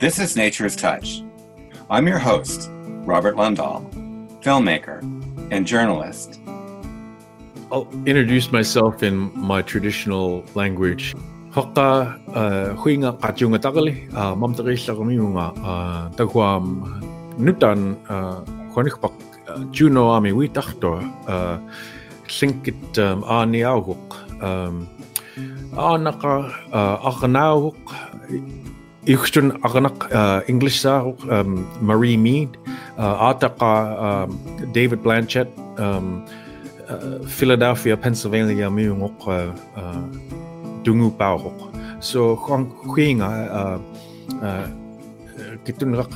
This is Nature's Touch. I'm your host, Robert Lundahl, filmmaker and journalist. I'll introduce myself in my traditional language. Hoka huinga kachunga takali mamterilta kumiunga taguam nutan konihpak Juneau ami witakto singkit ani auk anaka akanauk ikhtun akanak English sa Marie Mead ataka David Blanchett Philadelphia, Pennsylvania miungok dungu paok so kong kuinga kitun rak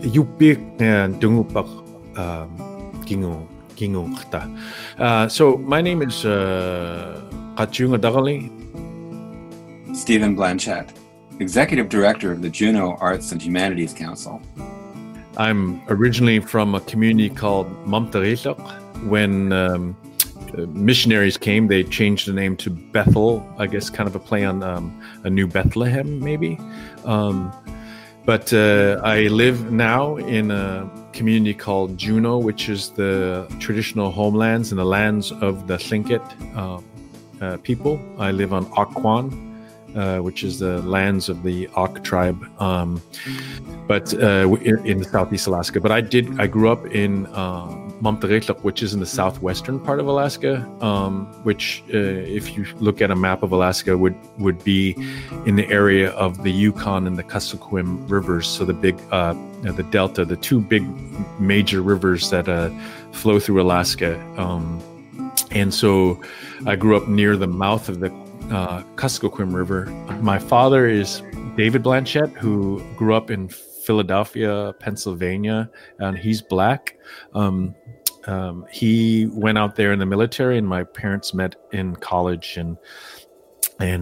Yupik dungu pak kingo kta so my name is Kachunga Dagali. Stephen Blanchett, Executive Director of the Juneau Arts and Humanities Council. I'm originally from a community called Mamterilleq. When missionaries came, they changed the name to Bethel, I guess kind of a play on a new Bethlehem maybe. But I live now in a community called Juneau, which is the traditional homelands and the lands of the Lingít people. I live on Akwan, which is the lands of the Auk tribe, but in southeast Alaska. But I grew up in Mamterilleq, which is in the southwestern part of Alaska, which, if you look at a map of Alaska, would be in the area of the Yukon and the Kuskokwim rivers. So the big, the delta, the two big major rivers that flow through Alaska. And so I grew up near the mouth of the Kuskokwim River. My father is David Blanchett, who grew up in Philadelphia, Pennsylvania, and he's black. He went out there in the military, and my parents met in college and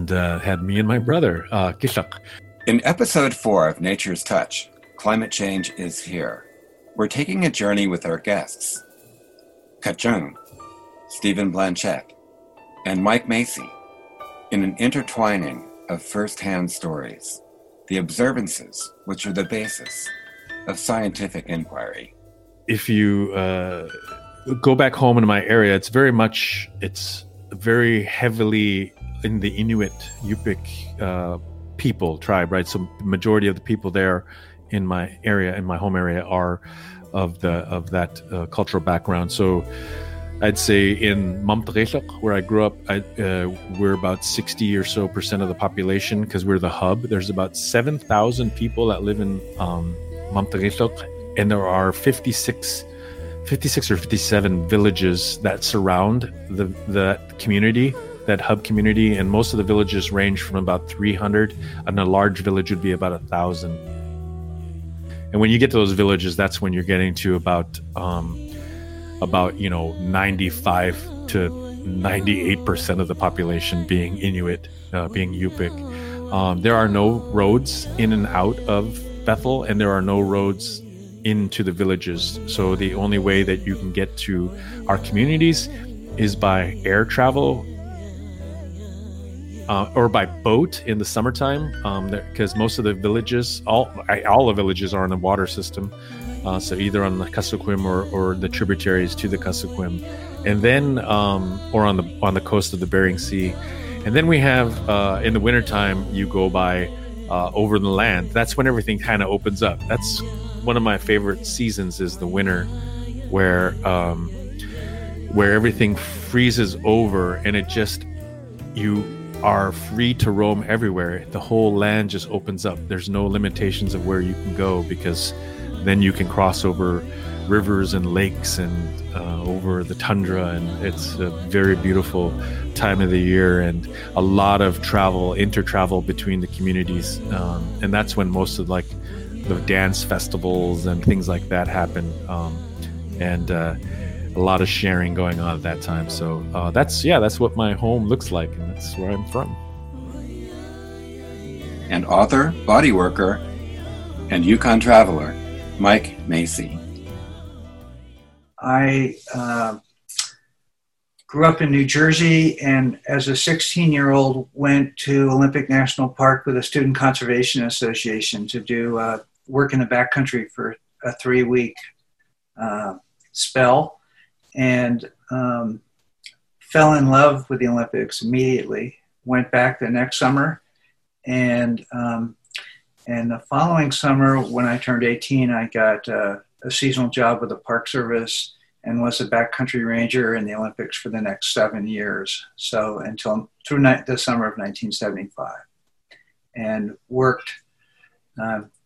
had me and my brother, Kishak. In episode 4 of Nature's Touch, Climate Change is Here, we're taking a journey with our guests, Kachung, Stephen Blanchett, and Mike Macy, in an intertwining of first-hand stories, the observances which are the basis of scientific inquiry. If you go back home in my area, it's very heavily in the Inuit Yupik people tribe, right? So the majority of the people there in my area, in my home area, are of that cultural background. So I'd say in Mamterilleq, where I grew up, we're about 60% or so of the population because we're the hub. There's about 7,000 people that live in Mamterilleq, and there are 56 or 57 villages that surround the community, that hub community, and most of the villages range from about 300, and a large village would be about 1,000. And when you get to those villages, that's when you're getting to about 95 to 98% of the population being Inuit, being Yupik. There are no roads in and out of Bethel, and there are no roads into the villages. So the only way that you can get to our communities is by air travel or by boat in the summertime, because most of the villages, all the villages are in the water system. So either on the Kuskokwim or the tributaries to the Kuskokwim, and then or on the coast of the Bering Sea, and then we have in the wintertime you go by over the land. That's when everything kind of opens up. That's one of my favorite seasons, is the winter, where everything freezes over and it just, you are free to roam everywhere. The whole land just opens up. There's no limitations of where you can go, because then you can cross over rivers and lakes and over the tundra, and it's a very beautiful time of the year and a lot of intertravel between the communities, and that's when most of the dance festivals and things like that happen, and a lot of sharing going on at that time. So that's what my home looks like, and that's where I'm from. And author, body worker, and Yukon traveler, Mike Macy. I grew up in New Jersey, and as a 16-year-old went to Olympic National Park with the Student Conservation Association to do work in the backcountry for a 3-week spell, and fell in love with the Olympics immediately. Went back the next summer, and the following summer, when I turned 18, I got a seasonal job with the Park Service and was a backcountry ranger in the Olympics for the next 7 years. So through the summer of 1975, and worked,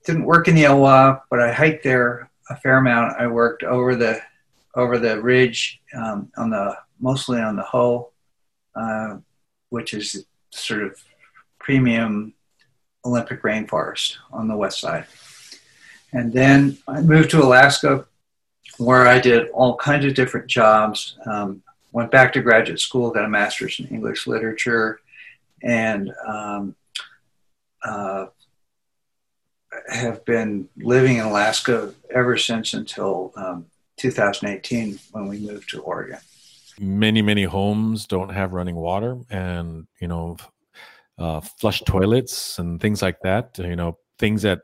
didn't work in the OA, but I hiked there a fair amount. I worked over the ridge, mostly on the Ho, which is sort of premium Olympic rainforest on the west side. And then I moved to Alaska, where I did all kinds of different jobs, went back to graduate school, got a master's in English literature, and have been living in Alaska ever since until 2018, when we moved to Oregon. Many, many homes don't have running water and, you know, flush toilets and things like that, you know, things that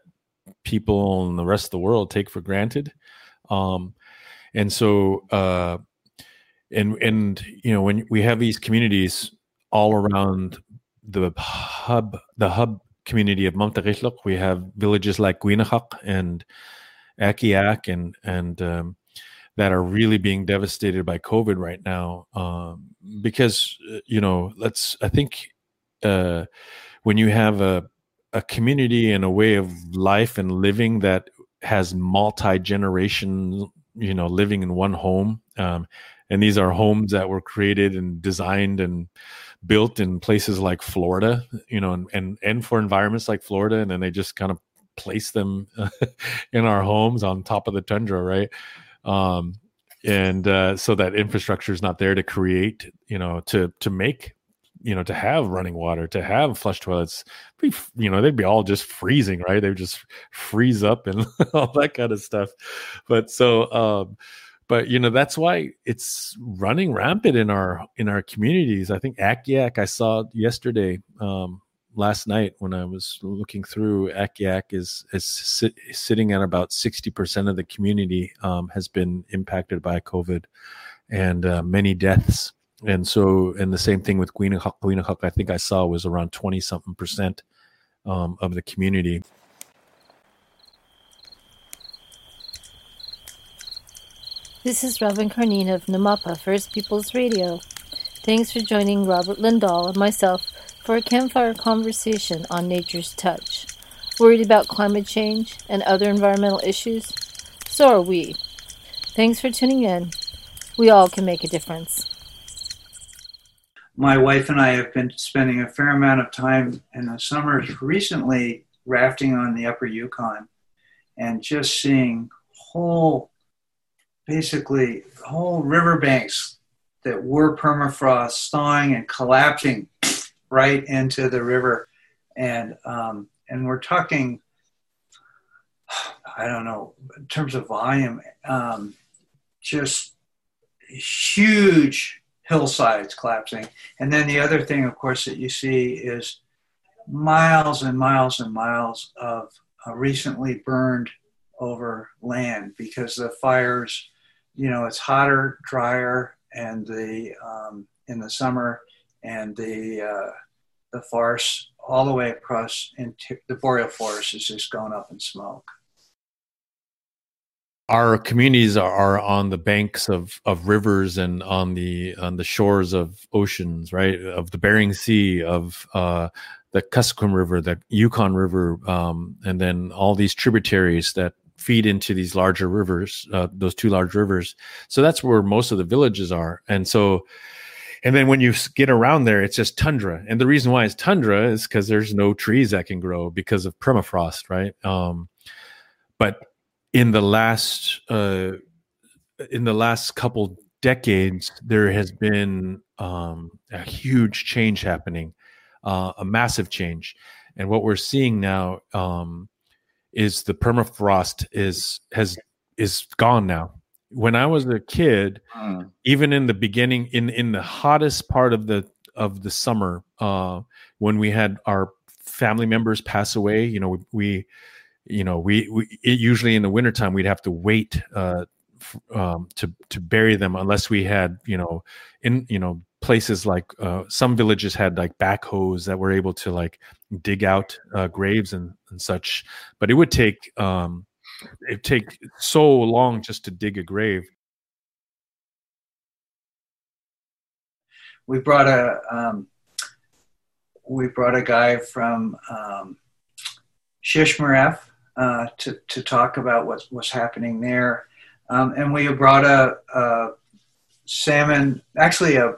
people in the rest of the world take for granted. And so, and you know, when we have these communities all around the hub community of Mamta Ghilokh, we have villages like Guinachak and Akiak and that are really being devastated by COVID right now. Because, you know, I think when you have a community and a way of life and living that has multi-generation, you know, living in one home. And these are homes that were created and designed and built in places like Florida, you know, and for environments like Florida. And then they just kind of place them in our homes on top of the tundra. Right. So that infrastructure is not there to create, you know, to make, you know, to have running water, to have flush toilets, you know, they'd be all just freezing, right? They would just freeze up and all that kind of stuff. But so, but you know, that's why it's running rampant in our communities. I think Akiak, I saw yesterday, last night when I was looking through, Akiak is sitting at about 60% of the community, has been impacted by COVID and, many deaths. And so, and the same thing with Guinachak, I think I saw was around 20-something% of the community. This is Robin Carneen of Namapa First Peoples Radio. Thanks for joining Robert Lundahl and myself for a campfire conversation on nature's touch. Worried about climate change and other environmental issues? So are we. Thanks for tuning in. We all can make a difference. My wife and I have been spending a fair amount of time in the summers recently rafting on the Upper Yukon and just seeing basically whole riverbanks that were permafrost thawing and collapsing right into the river. And we're talking, I don't know, in terms of volume, just huge hillsides collapsing. And then the other thing, of course, that you see is miles and miles and miles of recently burned over land, because the fires, you know, it's hotter, drier, and the in the summer, and the forest all the way across into the boreal forest is just going up in smoke. Our communities are on the banks of rivers and on the shores of oceans, right? Of the Bering Sea, of the Kuskokwim River, the Yukon River, and then all these tributaries that feed into these larger rivers, those two large rivers. So that's where most of the villages are. And then when you get around there, it's just tundra. And the reason why it's tundra is because there's no trees that can grow because of permafrost, right? But in the last couple decades, there has been a huge change happening, a massive change, and what we're seeing now is the permafrost is gone now, When I was a kid, even in the beginning, in the hottest part of the summer, when we had our family members pass away, it usually in the wintertime, we'd have to wait to bury them, unless we had, places like some villages had like backhoes that were able to like dig out graves and such. But it would take it takes so long just to dig a grave. We brought a guy from Shishmaref to talk about what was happening there, and we brought a salmon, actually a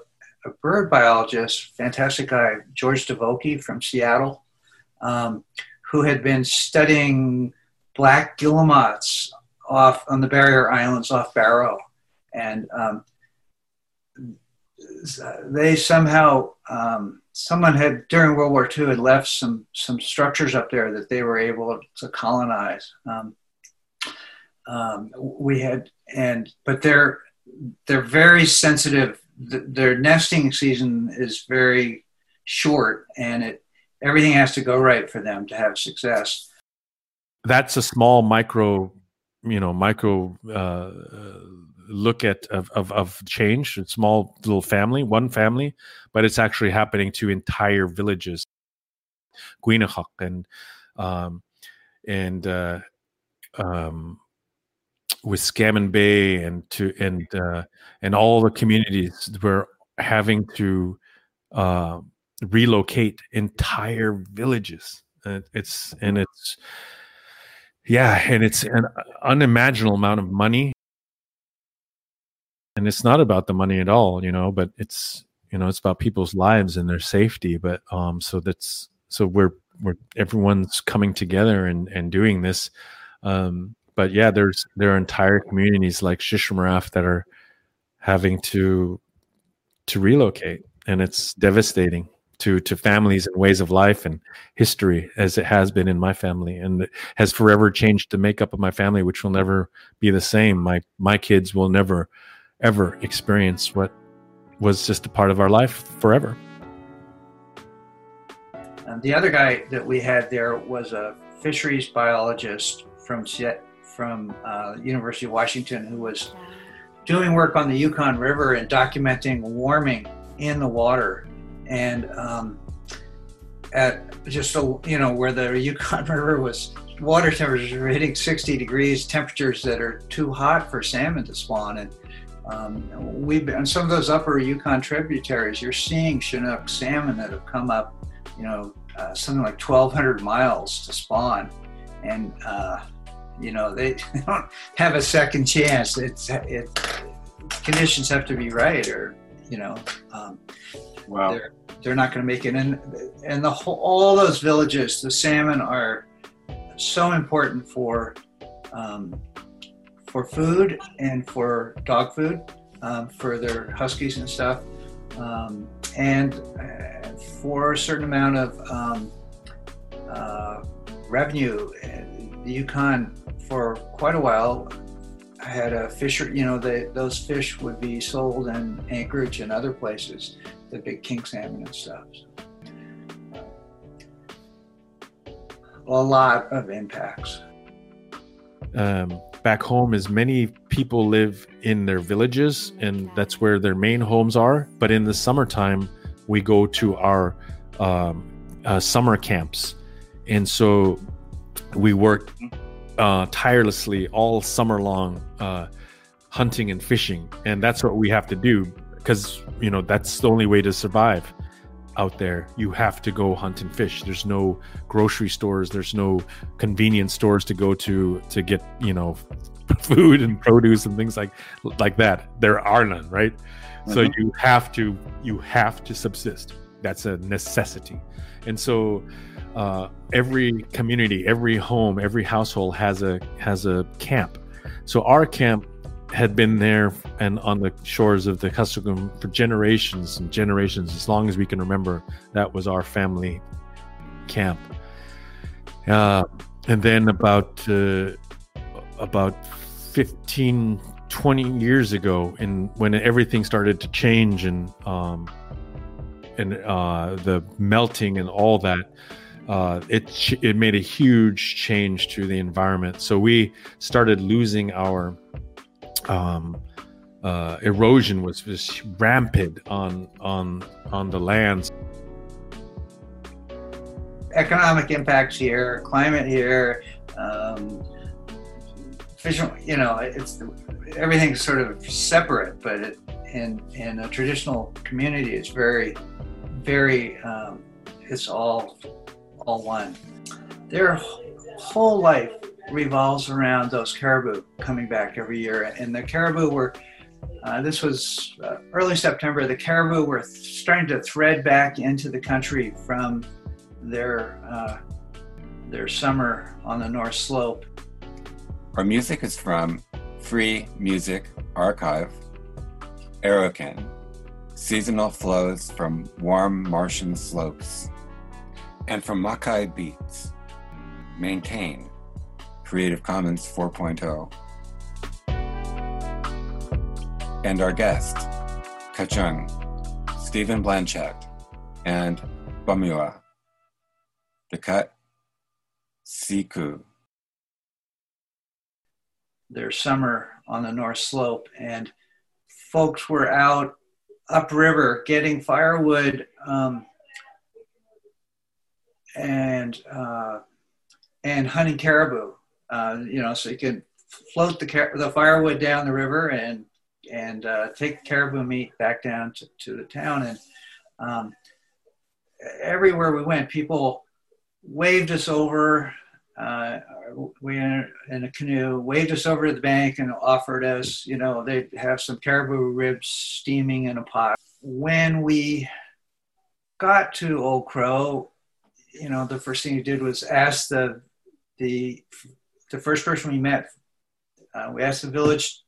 bird biologist, fantastic guy, George DeVokey from Seattle, who had been studying black guillemots off on the barrier islands off Barrow, and they somehow someone had during World War II had left some structures up there that they were able to colonize. But they're very sensitive. Their nesting season is very short, and everything has to go right for them to have success. That's a small micro look at of change. A small little family, one family, but it's actually happening to entire villages, Guinachak, and with Scammon Bay and all the communities were having to relocate entire villages. It's an unimaginable amount of money, and it's not about the money at all, but it's about people's lives and their safety. But so everyone's coming together and doing this. But yeah, there are entire communities like Shishmaref that are having to relocate, and it's devastating to families and ways of life and history, as it has been in my family, and it has forever changed the makeup of my family, which will never be the same. My kids will never ever experience what was just a part of our life forever. And the other guy that we had there was a fisheries biologist from University of Washington, who was doing work on the Yukon River and documenting warming in the water, and where the Yukon River was, water temperatures were hitting 60 degrees, temperatures that are too hot for salmon to spawn. And on some of those upper Yukon tributaries, you're seeing Chinook salmon that have come up, something like 1,200 miles to spawn. And they don't have a second chance. Conditions have to be right, or wow, they're not going to make it. And all those villages, the salmon are so important for food and for dog food, for their huskies and stuff, and for a certain amount of revenue. The Yukon, for quite a while, had a fishery. Those fish would be sold in Anchorage and other places, the big king salmon and stuff. So, a lot of impacts. Back home, as many people live in their villages, and that's where their main homes are. But in the summertime, we go to our summer camps. And so we worked tirelessly all summer long, hunting and fishing. And that's what we have to do, because, that's the only way to survive out there. You have to go hunt and fish. There's no grocery stores. There's no convenience stores to go to get, food and produce and things like that. There are none, right? Mm-hmm. So you have to subsist. That's a necessity. And so every community, every home, every household has a camp. So our camp had been there and on the shores of the Kuskokwim for generations and generations. As long as we can remember, that was our family camp. And then about 15 20 years ago, and when everything started to change and the melting and all that, it made a huge change to the environment. So we started losing our erosion was just rampant on the lands. Economic impacts here, climate here, fishing, you know, it's everything's sort of separate, but it, in a traditional community, it's very, very, it's all one. Their whole life revolves around those caribou coming back every year, and the caribou were, this was early September, the caribou were starting to thread back into the country from their summer on the North Slope. Our music is from Free Music Archive, Arokin, Seasonal Flows from Warm Martian Slopes, and from Makai Beats, Maintain, Creative Commons 4.0. And our guest, Kachung, Stephen Blanchett, and Bumioa. The cut, Siku. Their summer on the North Slope, and folks were out upriver getting firewood and hunting caribou. You know, so you could float the firewood down the river and take caribou meat back down to the town. And everywhere we went, people waved us over. We were in a canoe, waved us over to the bank and offered us, you know, they'd have some caribou ribs steaming in a pot. When we got to Old Crow, you know, the first thing we did was ask the first person we met. We asked the village,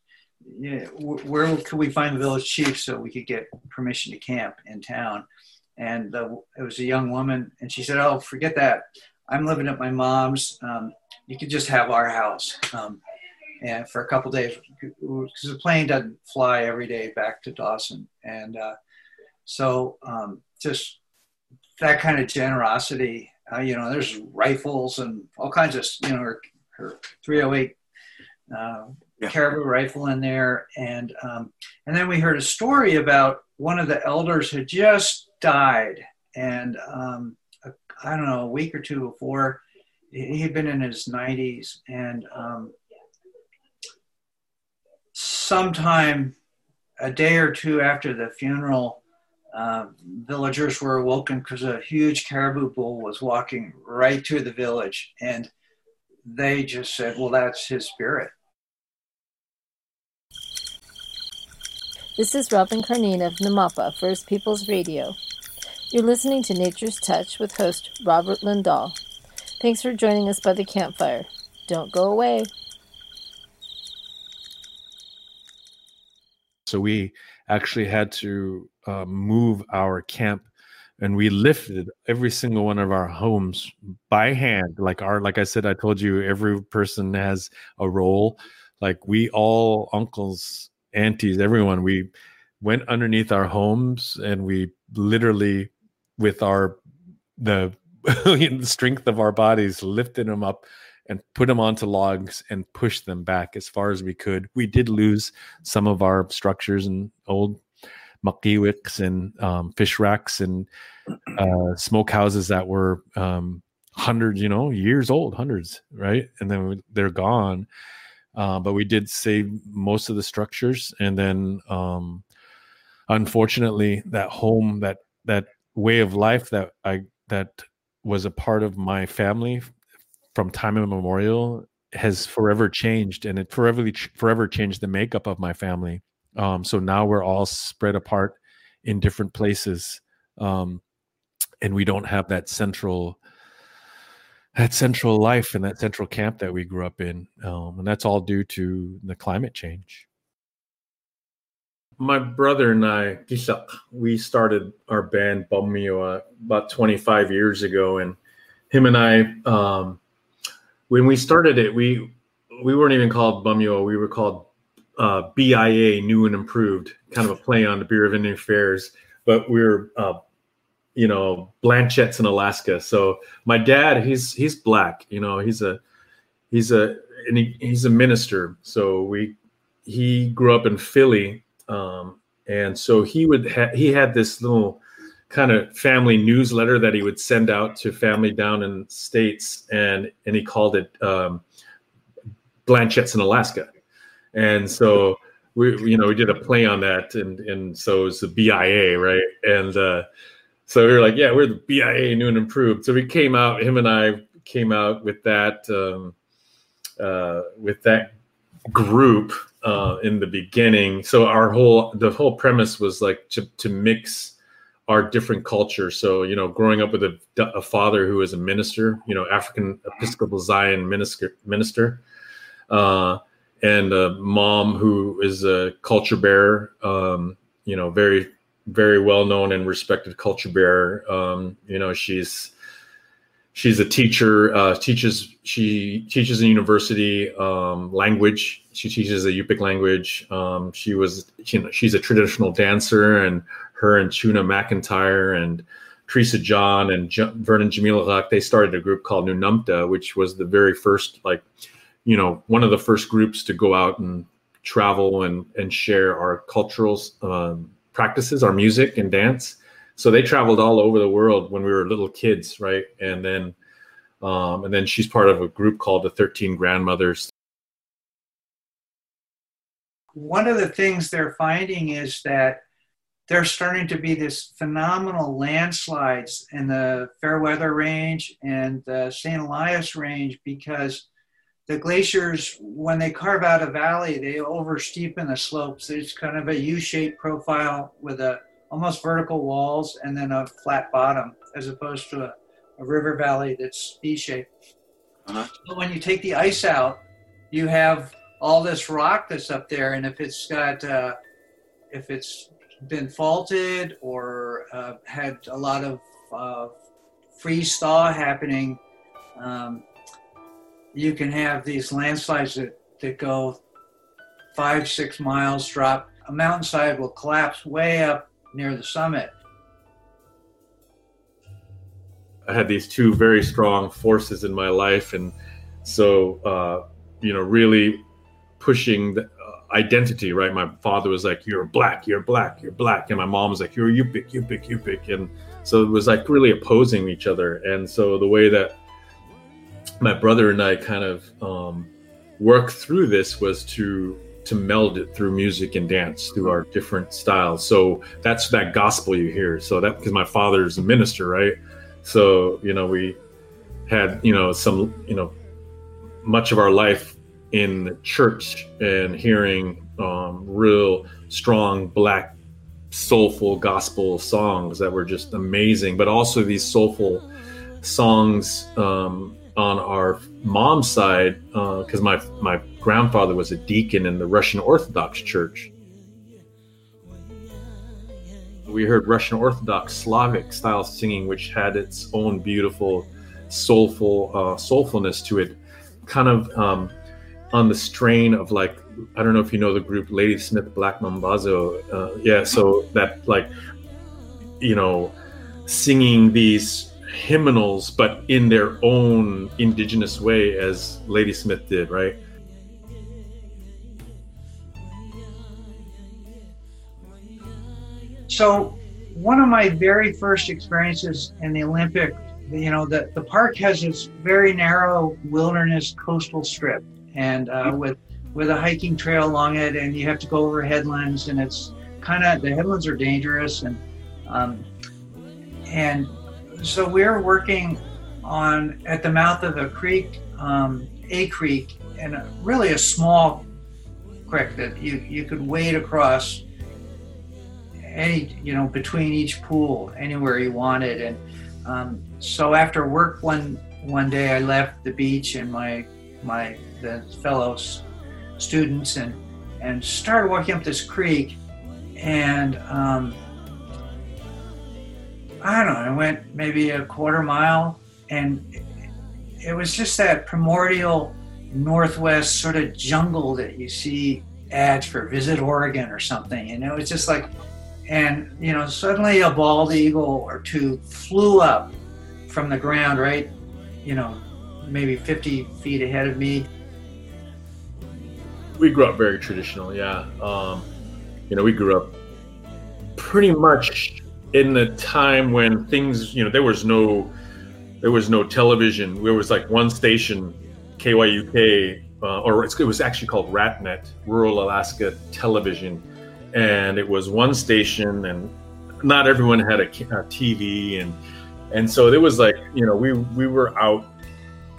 you know, where could we find the village chief so we could get permission to camp in town. And it was a young woman, and she said, "Oh, forget that. I'm living at my mom's. You could just have our house." And for a couple of days, because the plane doesn't fly every day back to Dawson. And so just that kind of generosity, you know, there's rifles and all kinds of, you know, her 308 caribou rifle in there. And then we heard a story about one of the elders had just died, and I don't know, a week or two before, he had been in his 90s, and sometime a day or two after the funeral, villagers were awoken because a huge caribou bull was walking right through the village, and they just said, well, that's his spirit. This is Robin Carneen of Namapa First Peoples Radio. You're listening to Nature's Touch with host Robert Lundahl. Thanks for joining us by the campfire. Don't go away. So we actually had to move our camp, and we lifted every single one of our homes by hand. Like I said, I told you, every person has a role. Like we all, uncles, aunties, everyone, we went underneath our homes, and we literally, with the strength of our bodies, lifted them up and put them onto logs and pushed them back as far as we could. We did lose some of our structures and old makiwiks and fish racks and smokehouses that were hundreds years old, right? And then they're gone. But we did save most of the structures. And then unfortunately, that home, that way of life that was a part of my family from time immemorial has forever changed, and it forever changed the makeup of my family. So now we're all spread apart in different places, and we don't have that central life and that central camp that we grew up in, and that's all due to the climate change. My brother and I, Kishak, we started our band Bumioa about 25 years ago, and him and I, when we started it, we weren't even called Bumioa, we were called BIA, new and improved, kind of a play on the Bureau of Indian Affairs, but we're, you know, Blanchettes in Alaska. So my dad, he's black, you know, he's a minister. So he grew up in Philly. And so he had this little kind of family newsletter that he would send out to family down in States. And he called it, Blanchettes in Alaska. And so we did a play on that. And so it's the BIA, right? And, so we were like, yeah, we're the BIA, new and improved. So we came out, him and I came out with that group, in the beginning. So the whole premise was like to mix our different cultures. So, you know, growing up with a father who was a minister, you know, African Episcopal Zion minister, and a mom who is a culture bearer, you know, very, very well-known and respected culture bearer. You know, she's a teacher, she teaches in university, language. She teaches the Yupik language. She's a traditional dancer, and her and Chuna McIntyre and Teresa John and Vernon Jamilak, they started a group called Nunamta, which was the very first, like, you know, one of the first groups to go out and travel and share our cultural practices, our music and dance. So they traveled all over the world when we were little kids, right? And then she's part of a group called the 13 Grandmothers. One of the things they're finding is that there's starting to be this phenomenal landslides in the Fairweather Range and the St. Elias Range, because the glaciers, when they carve out a valley, they oversteepen the slopes. It's kind of a U-shaped profile with almost vertical walls and then a flat bottom, as opposed to a river valley that's V-shaped. Uh-huh. But when you take the ice out, you have all this rock that's up there, and if it's been faulted or had a lot of freeze-thaw happening, you can have these landslides that go 5-6 miles drop. A mountainside will collapse way up near the summit. I had these two very strong forces in my life. And so, you know, really pushing the identity, right? My father was like, you're black, you're black, you're black. And my mom was like, you're Yupik, Yupik, Yupik. And so it was like really opposing each other. And so the way that my brother and I kind of worked through this was to meld it through music and dance, through our different styles. So that's that gospel you hear. So that, because my father's a minister, right? So, you know, we had, you know, some, you know, much of our life in the church and hearing real strong black soulful gospel songs that were just amazing, but also these soulful songs on our mom's side, because my grandfather was a deacon in the Russian Orthodox Church. We heard Russian Orthodox Slavic style singing, which had its own beautiful soulfulness to it, kind of on the strain of, like, I don't know if you know the group Ladysmith Black Mambazo. Yeah, so that, like, you know, singing these hymnals, but in their own indigenous way, as Ladysmith did, right? So one of my very first experiences in the Olympic, you know, the park has this very narrow wilderness coastal strip, and with a hiking trail along it, and you have to go over headlands, and it's kind of, the headlands are dangerous, and so we're working on, at the mouth of a creek, and really a small creek that you could wade across any, you know, between each pool, anywhere you wanted. And so after work one day, I left the beach and the fellow students and started walking up this creek, and I don't know, I went maybe a quarter mile, and it was just that primordial Northwest sort of jungle that you see ads for Visit Oregon or something, you know, it's just like, and, you know, suddenly a bald eagle or two flew up from the ground, right, you know, maybe 50 feet ahead of me. We grew up very traditional, yeah. You know, we grew up pretty much in the time when things, you know, there was no television. There was like one station, KYUK, or it was actually called RATNET, Rural Alaska Television. And it was one station, and not everyone had a TV. And so it was like, you know, we were out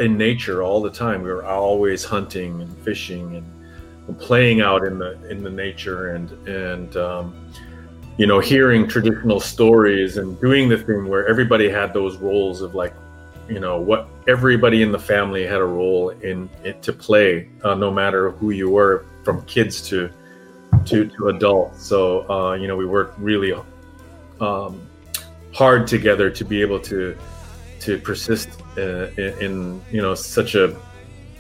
in nature all the time. We were always hunting and fishing and playing out in the nature, and you know, hearing traditional stories and doing the thing where everybody had those roles of, like, you know, what everybody in the family had a role in it to play, no matter who you were, from kids to adults. So you know, we worked really hard together to be able to persist in you know, such a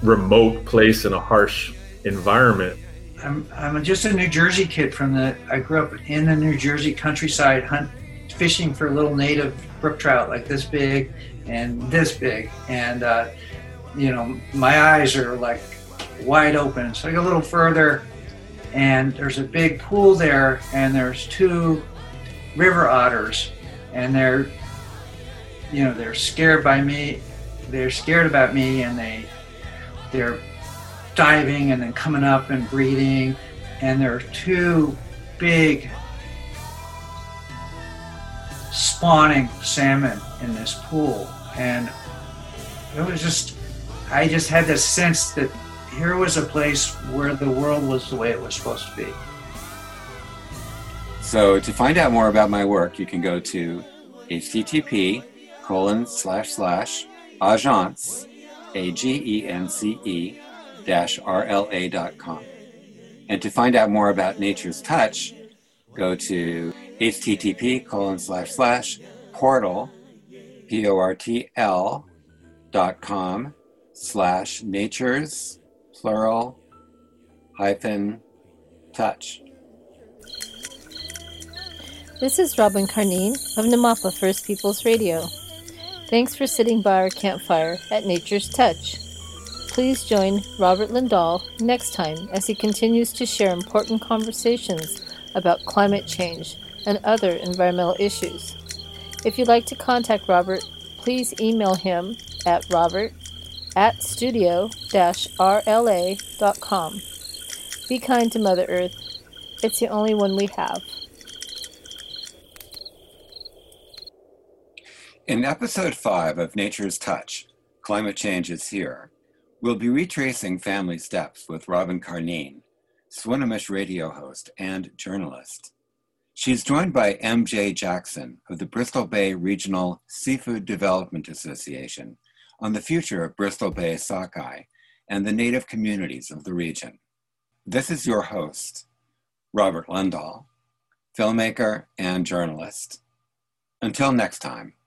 remote place and a harsh environment. I'm just a New Jersey kid I grew up in the New Jersey countryside, fishing for little native brook trout like this big. And, you know, my eyes are like wide open. So I go a little further and there's a big pool there, and there's two river otters, and they're, you know, they're scared about me, and they're diving and then coming up and breeding, and there are two big spawning salmon in this pool. And it was just, I just had this sense that here was a place where the world was the way it was supposed to be. So to find out more about my work, you can go to http://agence, agence, -rla.com. And to find out more about Nature's Touch, go to http://portal, portl.com/natures_touch. This is Robin Carneen of Namapa First Peoples Radio. Thanks for sitting by our campfire at Nature's Touch. Please join Robert Lundahl next time as he continues to share important conversations about climate change and other environmental issues. If you'd like to contact Robert, please email him at robert@studio-rla.com. Be kind to Mother Earth. It's the only one we have. In Episode 5 of Nature's Touch, Climate Change is Here, we'll be retracing family steps with Robin Carneen, Swinomish radio host and journalist. She's joined by MJ Jackson of the Bristol Bay Regional Seafood Development Association on the future of Bristol Bay sockeye and the native communities of the region. This is your host, Robert Lundahl, filmmaker and journalist. Until next time.